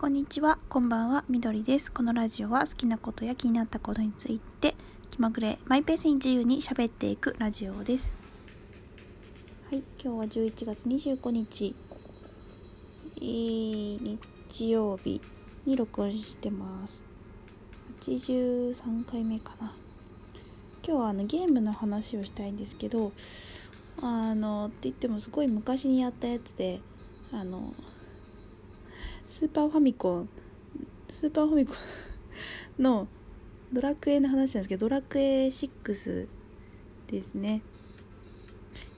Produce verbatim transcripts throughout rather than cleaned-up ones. こんにちは、こんばんは、みどりです。このラジオは好きなことや気になったことについて気まぐれマイペースに自由に喋っていくラジオです。はい、今日はじゅういちがつにじゅうごにち、えー、日曜日に録音してます。はちじゅうさんかいめかな。今日はあのゲームの話をしたいんですけど、あのって言ってもすごい昔にやったやつで、あのスーパーファミコンスーパーファミコンのドラクエの話なんですけど、ドラクエシックスですね。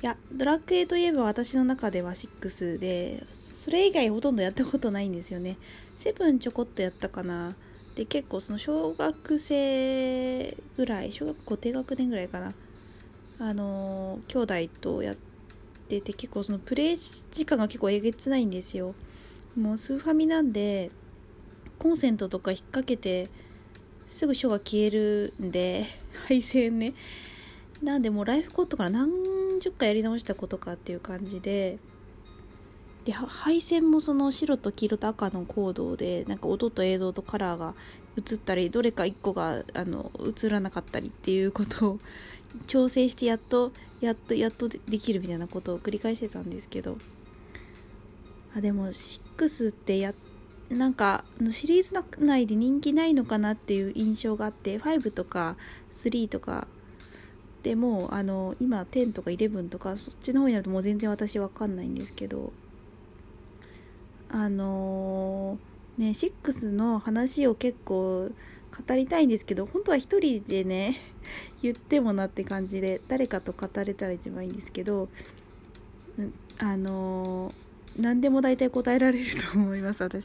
いや、ドラクエといえば私の中ではシックスで、それ以外ほとんどやったことないんですよね。セブンちょこっとやったかな。で、結構その小学生ぐらい、小学校低学年ぐらいかな、あの兄弟とやってて、結構そのプレイ時間が結構えげつないんですよ。もうスーファミなんでコンセントとか引っ掛けてすぐショーが消えるんで、配線ね、なんでもうライフコードから何十回やり直したことかっていう感じで、で配線もその白と黄色と赤のコードで、なんか音と映像とカラーが映ったり、どれか一個があの映らなかったりっていうことを調整して、やっとやっとやっとできるみたいなことを繰り返してたんですけど、あでもシックスってやなんかシリーズ内で人気ないのかなっていう印象があって、ファイブとかスリーとかでもうあの今テンとかイレブンとかそっちの方になるともう全然私わかんないんですけど、あのー、ねシックスの話を結構語りたいんですけど、本当は一人でね言ってもなって感じで、誰かと語れたら一番いいんですけど、うん、あのー何でも大体答えられると思います。私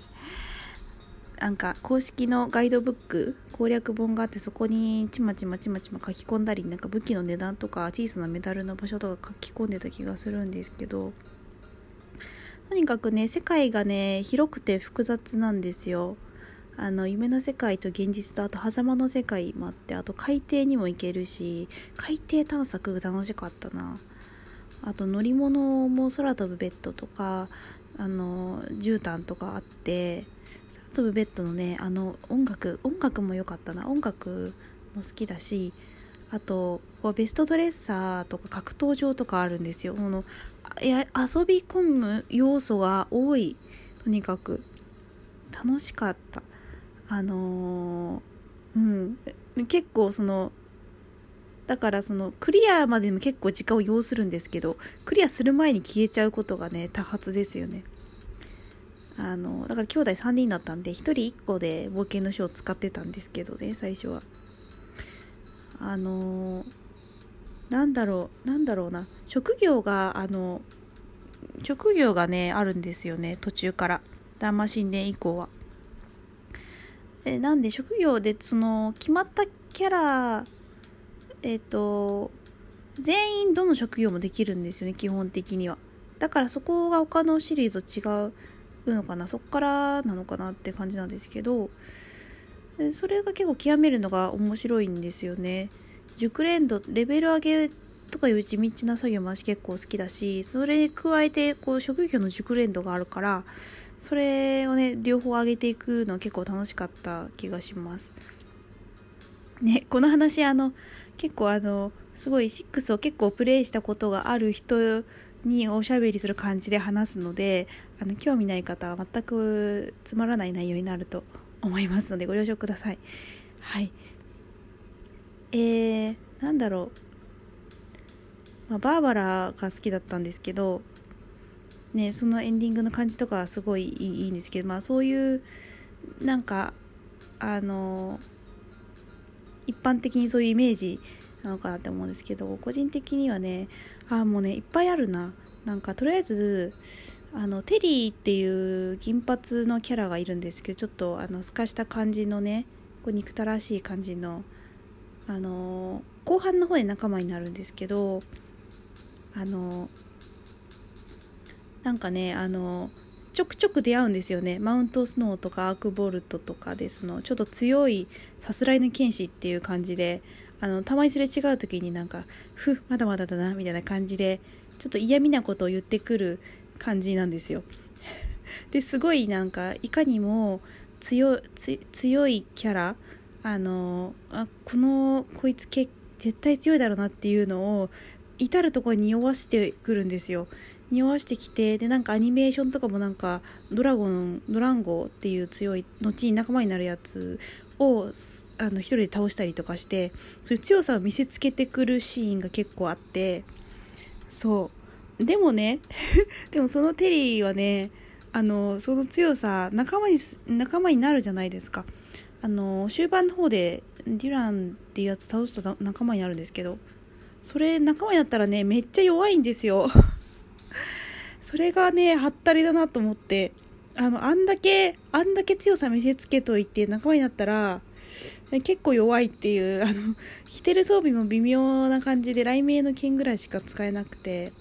なんか公式のガイドブック攻略本があって、そこにちまちまちまちま書き込んだり、なんか武器の値段とか小さなメダルの場所とか書き込んでた気がするんですけど、とにかくね世界がね広くて複雑なんですよ。あの夢の世界と現実と、あと狭間の世界もあって、あと海底にも行けるし、海底探索が楽しかったな。あと乗り物も空飛ぶベッドとか、あの絨毯とかあって、空飛ぶベッドのねあの音楽音楽も良かったな。音楽も好きだし、あとベストドレッサーとか格闘場とかあるんですよ。そのや遊び込む要素が多い。とにかく楽しかった。あのー、うん結構そのだからそのクリアまでも結構時間を要するんですけど、クリアする前に消えちゃうことがね多発ですよね。あのだから兄弟さんにんだったんで、ひとりいっこで冒険の書を使ってたんですけどね、最初はあのなんだろうなんだろうな職業があの職業がねあるんですよね、途中からダンマ神殿以降は。えなんで職業でその決まったキャラえー、と全員どの職業もできるんですよね、基本的には。だからそこが他のシリーズと違うのかな、そっからなのかなって感じなんですけど、それが結構極めるのが面白いんですよね。熟練度レベル上げとかいう地道な作業も私結構好きだし、それに加えてこう職業の熟練度があるから、それをね両方上げていくのは結構楽しかった気がしますね。この話あの結構あのすごいシックスを結構プレイしたことがある人におしゃべりする感じで話すので、あの興味ない方は全くつまらない内容になると思いますのでご了承ください。はい。えー、なんだろう、まあ、バーバラが好きだったんですけど、ね、そのエンディングの感じとかはすごいいいんですけど、まあそういうなんかあの一般的にそういうイメージなのかなって思うんですけど、個人的にはねあーもうねいっぱいあるな。なんかとりあえずあのテリーっていう銀髪のキャラがいるんですけど、ちょっとあの透かした感じのねこう憎たらしい感じの、あのー、後半の方で仲間になるんですけど、あのー、なんかねあのーちょくちょく出会うんですよね。マウントスノーとかアークボルトとかで、そのちょっと強いさすらいの剣士っていう感じで、あのたまにすれ違う時になんかふまだまだだなみたいな感じでちょっと嫌味なことを言ってくる感じなんですよですごいなんかいかにも強、つ、強いキャラ、あのあこのこいつけ絶対強いだろうなっていうのを至るところに匂わしてくるんですよ。匂わしてきて、でなんかアニメーションとかもなんかドラゴンドランゴっていう強い後に仲間になるやつをあの一人で倒したりとかして、そういう強さを見せつけてくるシーンが結構あって、そうでもねでもそのテリーはね、あのその強さ仲間に仲間になるじゃないですか。あの終盤の方でデュランっていうやつ倒すと仲間になるんですけど、それ仲間になったらねめっちゃ弱いんですよそれがねハッタリだなと思って、あのあんだけあんだけ強さ見せつけといて仲間になったら結構弱いっていう、あの着てる装備も微妙な感じで雷鳴の剣ぐらいしか使えなくて、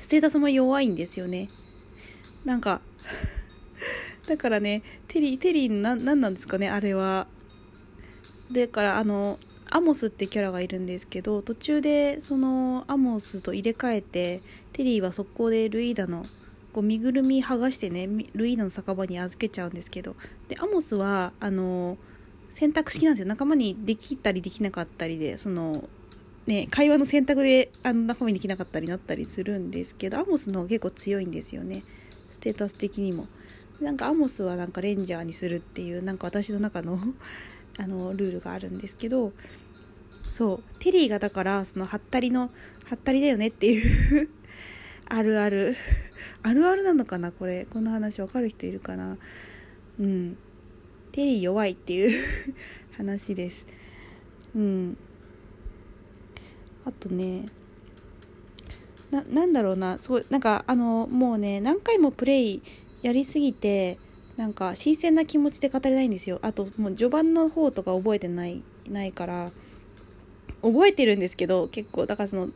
ステータスも弱いんですよね。なんかだからねテリーテリーな何なんですかねあれは。だからあのアモスってキャラがいるんですけど、途中でそのアモスと入れ替えてテリーは速攻でルイーダのこう身ぐるみ剥がしてねルイーダの酒場に預けちゃうんですけど、でアモスはあの選択式なんですよ。仲間にできたりできなかったりで、そのね会話の選択であの仲間にできなかったりなったりするんですけど、アモスの方が結構強いんですよねステータス的にも。なんかアモスはなんかレンジャーにするっていうなんか私の中のあのルールがあるんですけど、そうテリーがだからそのハッタリのハッタリだよねっていうあるあるあるあるなのかなこれ、この話わかる人いるかな。うんテリー弱いっていう話です。うんあとねななんだろうなすごいなんかあのもうね何回もプレイやりすぎてなんか新鮮な気持ちで語れないんですよ。あともう序盤の方とか覚えてないないから覚えてるんですけど、結構だからその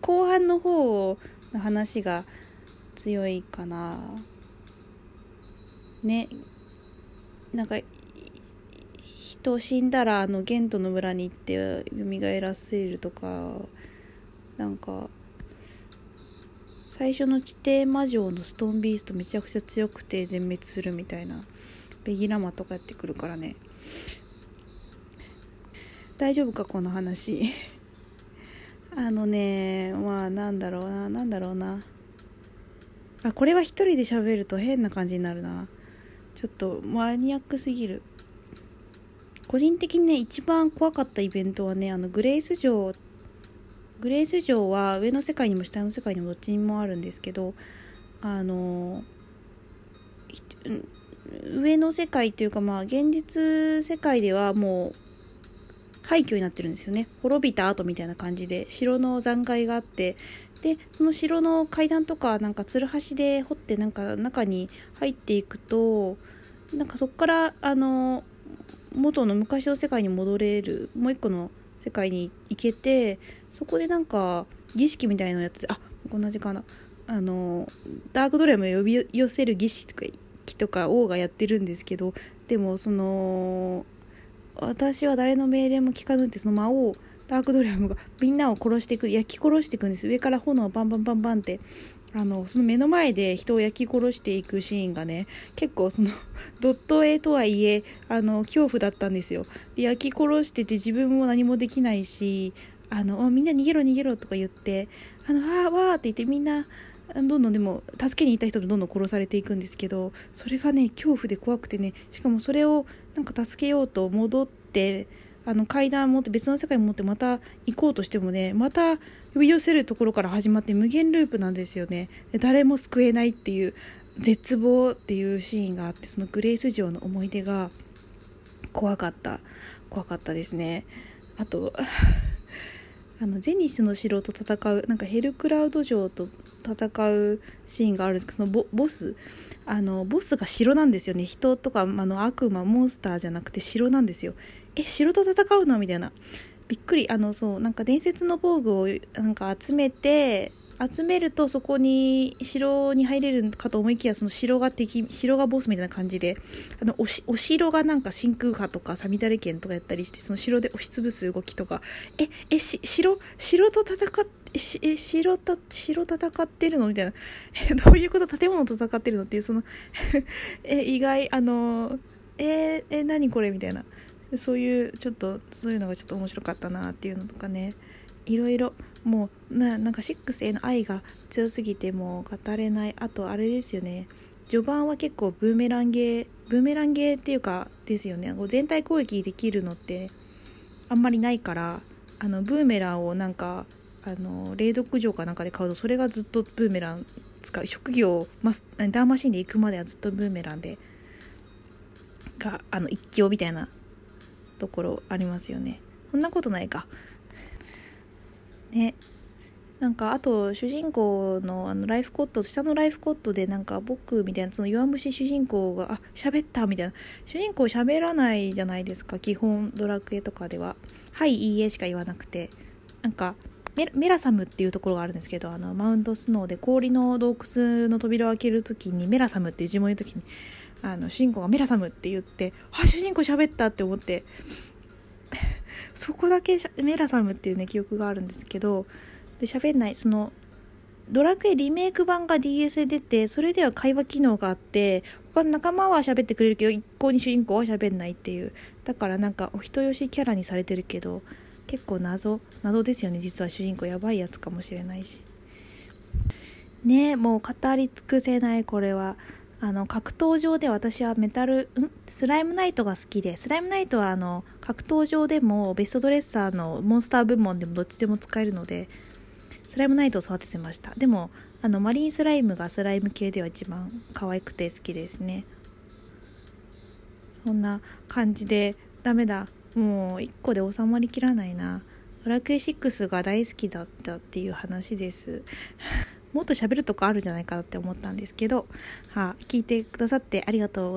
後半の方の話が強いかなね。なんか人死んだらあのゲントの村に行って蘇らせるとか、なんか最初の地底魔城のストーンビーストめちゃくちゃ強くて全滅するみたいなベギラマとかやってくるからね。大丈夫かこの話あのねまあなんだろうななんだろうなあこれは一人で喋ると変な感じになるな。ちょっとマニアックすぎる。個人的にね一番怖かったイベントはね、あのグレイス城ってグレース城は上の世界にも下の世界にもどっちにもあるんですけど、あの上の世界というかまあ現実世界ではもう廃墟になってるんですよね。滅びた跡みたいな感じで城の残骸があって、でその城の階段とかなんかつるはしで掘ってなんか中に入っていくと、なんかそこからあの元の昔の世界に戻れるもう一個の世界に行けて、そこでなんか儀式みたいなのをやってて、あこんな時間だあのダークドレムを呼び寄せる儀式とか王がやってるんですけど、でもその私は誰の命令も聞かぬってその魔王ダークドレムがみんなを殺していく焼き殺していくんです。上から炎をバンバンバンバンってあのその目の前で人を焼き殺していくシーンがね結構そのドット絵とはいえあの恐怖だったんですよ。で焼き殺してて自分も何もできないし、あのみんな逃げろ逃げろとか言ってあのわーわーって言ってみんなどんどんでも助けに行った人もどんどん殺されていくんですけど、それがね恐怖で怖くてね、しかもそれをなんか助けようと戻ってあの階段持って別の世界持ってまた行こうとしてもねまた呼び寄せるところから始まって無限ループなんですよね。で誰も救えないっていう絶望っていうシーンがあって、そのグレイス城の思い出が怖かった怖かったですね。あとあのゼニスの城と戦うなんかヘルクラウド城と戦うシーンがあるんですけど、その ボ, ボスあのボスが城なんですよね。人とかあの悪魔モンスターじゃなくて城なんですよ。え城と戦うのみたいなびっくり。あのそうなんか伝説の防具をなんか集めて集めるとそこに城に入れるかと思いきや、その城が敵、城がボスみたいな感じで、あの お, しお城がなんか真空波とかさみだれ剣とかやったりして、その城で押しつぶす動きとか、ええし城城と戦ってしえ城た城戦ってるのみたいなどういうこと、建物と戦ってるのっていう、そのえ意外あのええ何これみたいな、そういうちょっとそういうのがちょっと面白かったなっていうのとかね。いろいろもう な, なんかろくへの愛が強すぎてもう語れない。あとあれですよね、序盤は結構ブーメランゲーブーメランゲーっていうかですよね、全体攻撃できるのってあんまりないから、あのブーメランをなんかあの霊毒城かなんかで買うと、それがずっとブーメラン使う職業マスダーマシンで行くまではずっとブーメランでがあの一強みたいなところありますよね。そんなことないかね。なんかあと主人公 の, あのライフコット下のライフコットでなんか僕みたいな、その弱虫主人公があ喋ったみたいな、主人公喋らないじゃないですか基本ドラクエとかでは、はい、いいえしか言わなくて、なんか メ, メラサムっていうところがあるんですけど、あのマウントスノーで氷の洞窟の扉を開けるときにメラサムっていう呪文のときに、あの主人公がメラサムって言って、あ主人公喋ったって思ってそこだけメラサムっていうね記憶があるんですけど、で喋んない、そのドラクエリメイク版が ディーエス で出て、それでは会話機能があって、他の仲間は喋ってくれるけど一向に主人公は喋んないっていう、だからなんかお人よしキャラにされてるけど結構謎謎ですよね。実は主人公やばいやつかもしれないしね。もう語り尽くせない。これはあの格闘場で私はメタルんスライムナイトが好きで、スライムナイトはあの格闘場でもベストドレッサーのモンスター部門でもどっちでも使えるので、スライムナイトを育ててました。でもあのマリンスライムがスライム系では一番可愛くて好きですね。そんな感じでダメだ、もういっこで収まりきらないな。ドラクエろくが大好きだったっていう話ですもっと喋るとこあるんじゃないかって思ったんですけど、はあ、聞いてくださってありがとうございます。